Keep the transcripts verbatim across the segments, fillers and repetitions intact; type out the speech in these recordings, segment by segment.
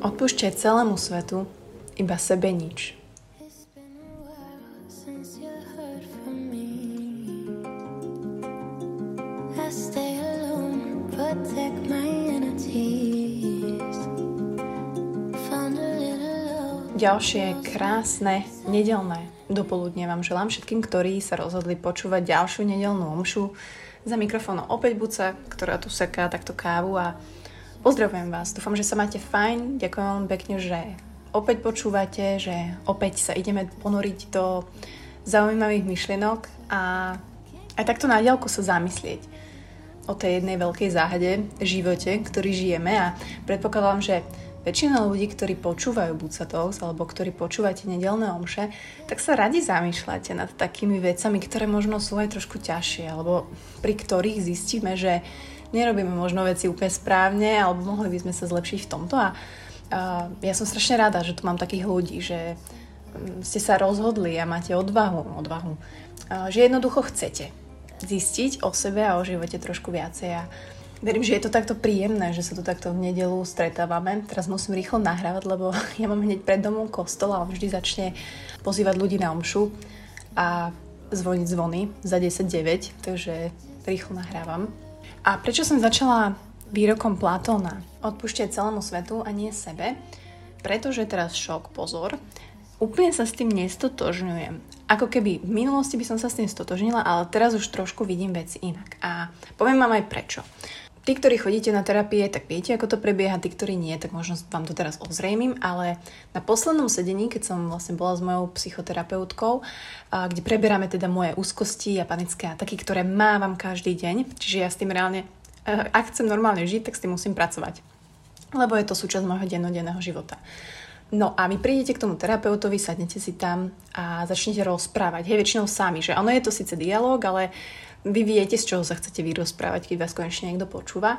Odpúšťaj celému svetu, iba sebe nič. Ďalšie krásne nedeľné dopoludne vám želám všetkým, ktorí sa rozhodli počúvať ďalšiu nedeľnú omšu. Za mikrofónom opäť Buca, ktorá tu seká takto kávu a pozdravujem vás, dúfam, že sa máte fajn, ďakujem vám pekne, že opäť počúvate, že opäť sa ideme ponoriť do zaujímavých myšlienok a aj takto na diaľku sa zamyslieť o tej jednej veľkej záhade v živote, ktorý žijeme a predpokladám, že väčšina ľudí, ktorí počúvajú Bucatalks alebo ktorí počúvate nedeľné omše, tak sa radi zamýšľate nad takými vecami, ktoré možno sú aj trošku ťažšie alebo pri ktorých zistíme, že nerobíme možno veci úplne správne alebo mohli by sme sa zlepšiť v tomto a, a ja som strašne rada, že tu mám takých ľudí, že ste sa rozhodli a máte odvahu, odvahu a, že jednoducho chcete zistiť o sebe a o živote trošku viacej a verím, že je to takto príjemné, že sa tu takto v nedeľu stretávame. Teraz musím rýchlo nahrávať, lebo ja mám hneď pred domom kostol a on vždy začne pozývať ľudí na omšu a zvoniť zvony za desať deväť, takže rýchlo nahrávam. A prečo som začala výrokom Platóna? Odpúšťaj celému svetu a nie sebe. Pretože teraz šok, pozor. Úplne sa s tým nestotožňujem. Ako keby v minulosti by som sa s tým stotožnila, ale teraz už trošku vidím vec inak. A poviem vám aj prečo. Tí, ktorí chodíte na terapie, tak viete, ako to prebieha. Tí, ktorí nie, tak možno vám to teraz ozrejmím. Ale na poslednom sedení, keď som vlastne bola s mojou psychoterapeutkou, kde preberáme teda moje úzkosti a panické ataky, ktoré mávam každý deň. Čiže ja s tým reálne, ak chcem normálne žiť, tak s tým musím pracovať. Lebo je to súčasť môjho dennodenného života. No a vy prídete k tomu terapeutovi, sadnete si tam a začnete rozprávať. Hej, väčšinou sami, že ono je to síce dialog, ale vy viete, z čoho sa chcete vyrozprávať, keď vás konečne niekto počúva.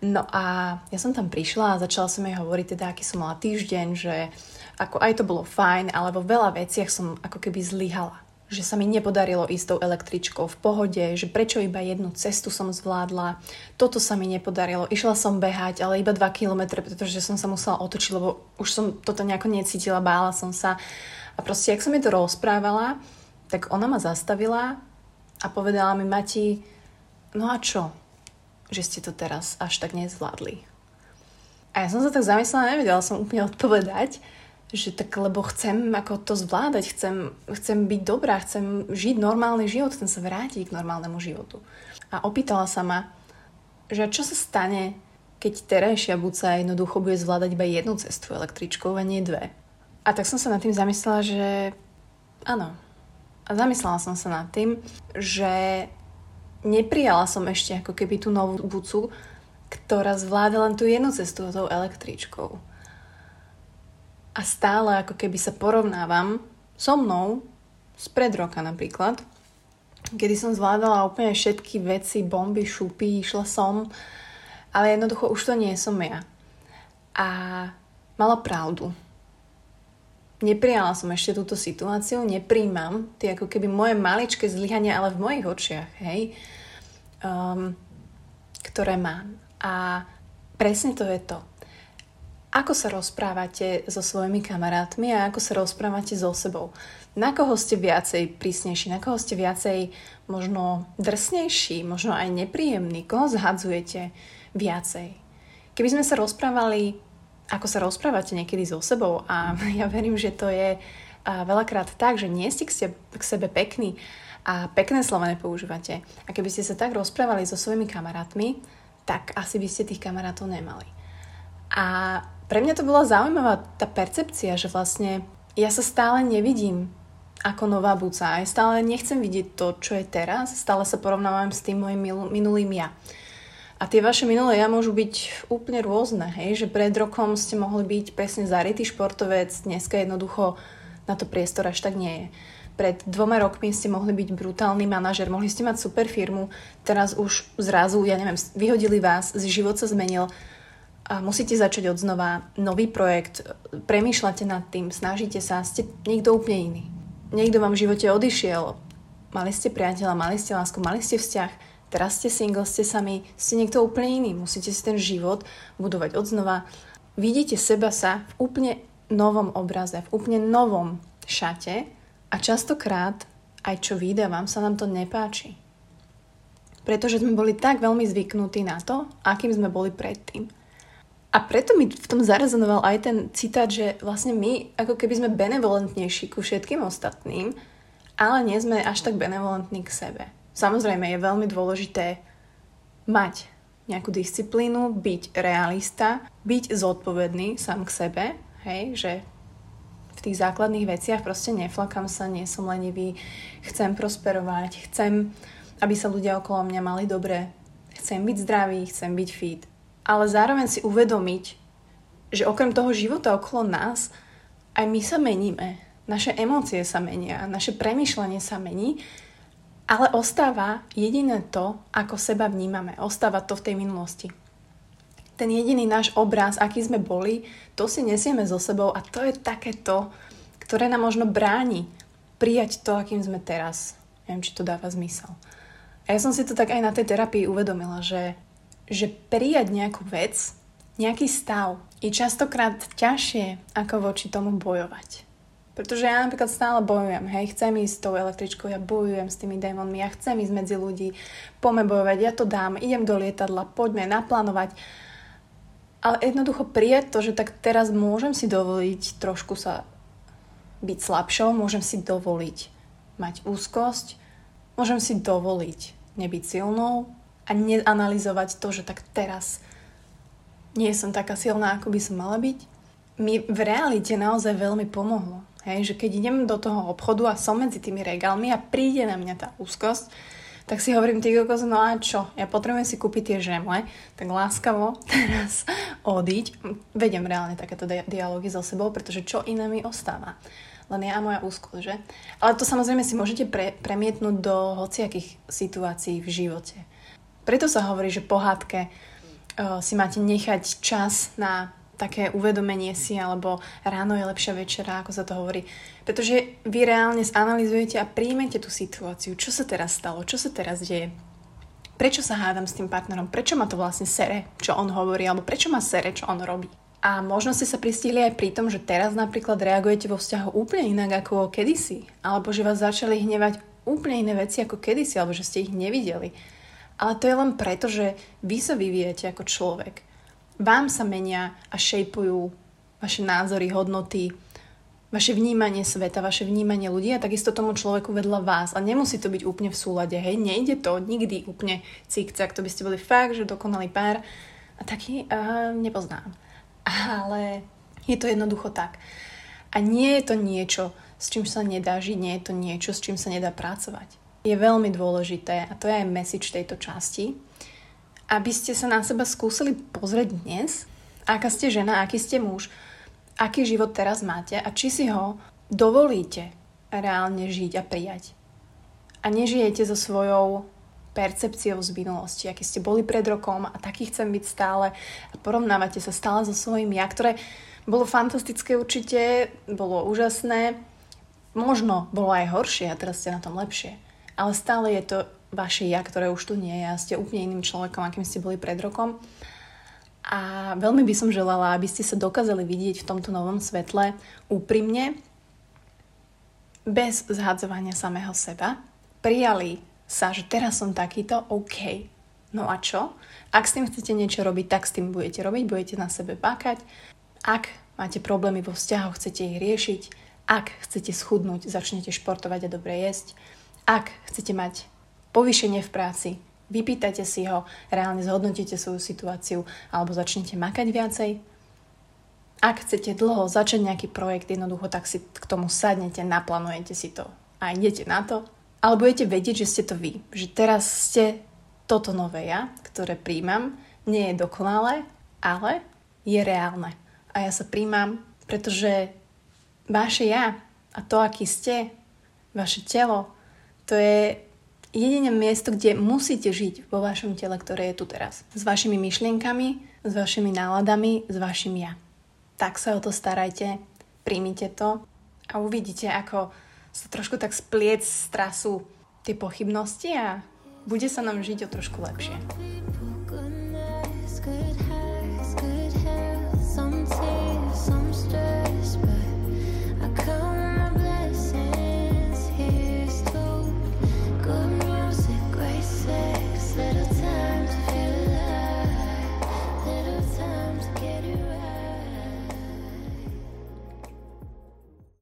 No a ja som tam prišla a začala som jej hovoriť teda, aký som mala týždeň, že ako aj to bolo fajn, ale vo veľa veciach som ako keby zlyhala. Že sa mi nepodarilo ísť tou električkou v pohode, že prečo iba jednu cestu som zvládla, toto sa mi nepodarilo, išla som behať, ale iba dva kilometre, pretože som sa musela otočiť, lebo už som toto nejako necítila, bála som sa. A proste, ak som jej to rozprávala, tak ona ma zastavila a povedala mi, Mati, no a čo, že ste to teraz až tak nezvládli. A ja som sa tak zamyslela, nevedela som úplne odpovedať, že tak lebo chcem ako to zvládať, chcem, chcem byť dobrá, chcem žiť normálny život, chcem sa vrátiť k normálnemu životu. A opýtala sa ma, že čo sa stane, keď terajšia Buca jednoducho bude zvládať iba jednu cestu električkou a nie dve. A tak som sa nad tým zamyslela, že áno. A zamyslela som sa nad tým, že neprijala som ešte ako keby tú novú Bucu, ktorá zvláda len tú jednu cestu tou električkou. A stále ako keby sa porovnávam so mnou z pred roka napríklad, kedy som zvládala úplne všetky veci, bomby, šupy, išla som, ale jednoducho už to nie som ja. A mala pravdu. Neprijala som ešte túto situáciu, nepríjmam tie ako keby moje maličké zlyhania, ale v mojich očiach, hej, um, ktoré mám. A presne to je to. Ako sa rozprávate so svojimi kamarátmi a ako sa rozprávate so sebou? Na koho ste viacej prísnejší? Na koho ste viacej možno drsnejší? Možno aj nepríjemný? Koho zhadzujete viacej? Keby sme sa rozprávali, ako sa rozprávate niekedy so sebou a ja verím, že to je veľakrát tak, že nie ste k sebe pekní a pekné slova nepoužívate. A keby ste sa tak rozprávali so svojimi kamarátmi, tak asi by ste tých kamarátov nemali. A pre mňa to bola zaujímavá tá percepcia, že vlastne ja sa stále nevidím ako nová Buca. Aj stále nechcem vidieť to, čo je teraz. Stále sa porovnávam s tým mojim minulým ja. A tie vaše minulé ja môžu byť úplne rôzne, hej? Že pred rokom ste mohli byť presne zarytý športovec, dneska jednoducho na to priestor až tak nie je. Pred dvoma rokmi ste mohli byť brutálny manažer, mohli ste mať super firmu, teraz už zrazu, ja neviem, vyhodili vás, život sa zmenil, a musíte začať od znova nový projekt, premýšľate nad tým, snažíte sa, ste niekto úplne iný. Niekto vám v živote odišiel, mali ste priateľa, mali ste lásku, mali ste vzťah, teraz ste single, ste sami, ste niekto úplne iný. Musíte si ten život budovať od znova. vidíte seba sa v úplne novom obraze, v úplne novom šate a častokrát aj čo vydávam, sa nám to nepáči. Pretože sme boli tak veľmi zvyknutí na to, akým sme boli predtým. A preto mi v tom zarezonoval aj ten citát, že vlastne my ako keby sme benevolentnejší ku všetkým ostatným, ale nie sme až tak benevolentní k sebe. Samozrejme je veľmi dôležité mať nejakú disciplínu, byť realista, byť zodpovedný sám k sebe, hej, že v tých základných veciach proste neflakám sa, nie som lenivý, chcem prosperovať, chcem, aby sa ľudia okolo mňa mali dobre, chcem byť zdravý, chcem byť fit. Ale zároveň si uvedomiť, že okrem toho života okolo nás, aj my sa meníme. Naše emócie sa menia, naše premýšľanie sa mení, ale ostáva jediné to, ako seba vnímame. Ostáva to v tej minulosti. Ten jediný náš obraz, aký sme boli, to si nesieme so sebou a to je takéto, ktoré nám možno bráni prijať to, akým sme teraz. Neviem, či to dáva zmysel. A ja som si to tak aj na tej terapii uvedomila, že že prijať nejakú vec, nejaký stav je častokrát ťažšie, ako voči tomu bojovať. Pretože ja napríklad stále bojujem, hej, chcem ísť s tou električkou, ja bojujem s tými démonmi, ja chcem ísť medzi ľudí, poďme bojovať, ja to dám, idem do lietadla, poďme naplánovať. Ale jednoducho prijať to, že tak teraz môžem si dovoliť trošku sa byť slabšou, môžem si dovoliť mať úzkosť, môžem si dovoliť nebyť silnou, a neanalyzovať to, že tak teraz nie som taká silná, ako by som mala byť, mi v realite naozaj veľmi pomohlo. Hej, že keď idem do toho obchodu a som medzi tými regálmi a príde na mňa tá úzkosť, tak si hovorím, ty kokos, no a čo? Ja potrebujem si kúpiť tie žemle, tak láskavo teraz odiť. Vedem reálne takéto di- dialógy so sebou, pretože čo iné mi ostáva? Len ja a moja úzkosť, že? Ale to samozrejme si môžete pre- premietnúť do hociakých situácií v živote. Preto sa hovorí, že po hádke uh, si máte nechať čas na také uvedomenie si, alebo ráno je lepšia večera, ako sa to hovorí. Pretože vy reálne zanalizujete a príjmete tú situáciu. Čo sa teraz stalo? Čo sa teraz deje? Prečo sa hádam s tým partnerom? Prečo ma to vlastne sere, čo on hovorí? Alebo prečo ma sere, čo on robí? A možno ste sa pristihli aj pri tom, že teraz napríklad reagujete vo vzťahu úplne inak ako kedysi. Alebo že vás začali hnevať úplne iné veci ako kedysi, alebo že ste ich nevideli. Ale to je len preto, že vy sa vyvíjete ako človek. Vám sa menia a šejpujú vaše názory, hodnoty, vaše vnímanie sveta, vaše vnímanie ľudí a takisto tomu človeku vedľa vás. A nemusí to byť úplne v súlade, hej? Nejde to nikdy úplne cik-cak. To by ste boli fakt, že dokonalý pár. A taký uh, nepoznám. Ale je to jednoducho tak. A nie je to niečo, s čím sa nedá žiť, nie je to niečo, s čím sa nedá pracovať. Je veľmi dôležité, a to je aj message tejto časti, aby ste sa na seba skúsili pozrieť dnes, aká ste žena, aký ste muž, aký život teraz máte a či si ho dovolíte reálne žiť a prijať. A nežijete so svojou percepciou z minulosti, aký ste boli pred rokom a taký chcem byť stále a porovnávate sa stále so svojím ja, ktoré bolo fantastické určite, bolo úžasné, možno bolo aj horšie a teraz ste na tom lepšie. Ale stále je to vaše ja, ktoré už tu nie je a ste úplne iným človekom, akým ste boli pred rokom. A veľmi by som želala, aby ste sa dokázali vidieť v tomto novom svetle úprimne, bez zhadzovania samého seba. Prijali sa, že teraz som takýto, OK. No a čo? Ak s tým chcete niečo robiť, tak s tým budete robiť, budete na sebe pákať. Ak máte problémy vo vzťahoch, chcete ich riešiť. Ak chcete schudnúť, začnete športovať a dobre jesť. Ak chcete mať povýšenie v práci, vypýtajte si ho, reálne zhodnotíte svoju situáciu alebo začnete makať viacej. Ak chcete dlho začať nejaký projekt, jednoducho tak si k tomu sadnete, naplánujete si to a idete na to. Ale budete vedieť, že ste to vy, že teraz ste toto nové ja, ktoré príjmam, nie je dokonalé, ale je reálne. A ja sa príjmam, pretože vaše ja a to, aký ste, vaše telo, to je jediné miesto, kde musíte žiť vo vašom tele, ktoré je tu teraz. S vašimi myšlienkami, s vašimi náladami, s vašim ja. Tak sa o to starajte, príjmite to a uvidíte, ako sa trošku tak spliec z trasu tie pochybnosti a bude sa nám žiť o trošku lepšie.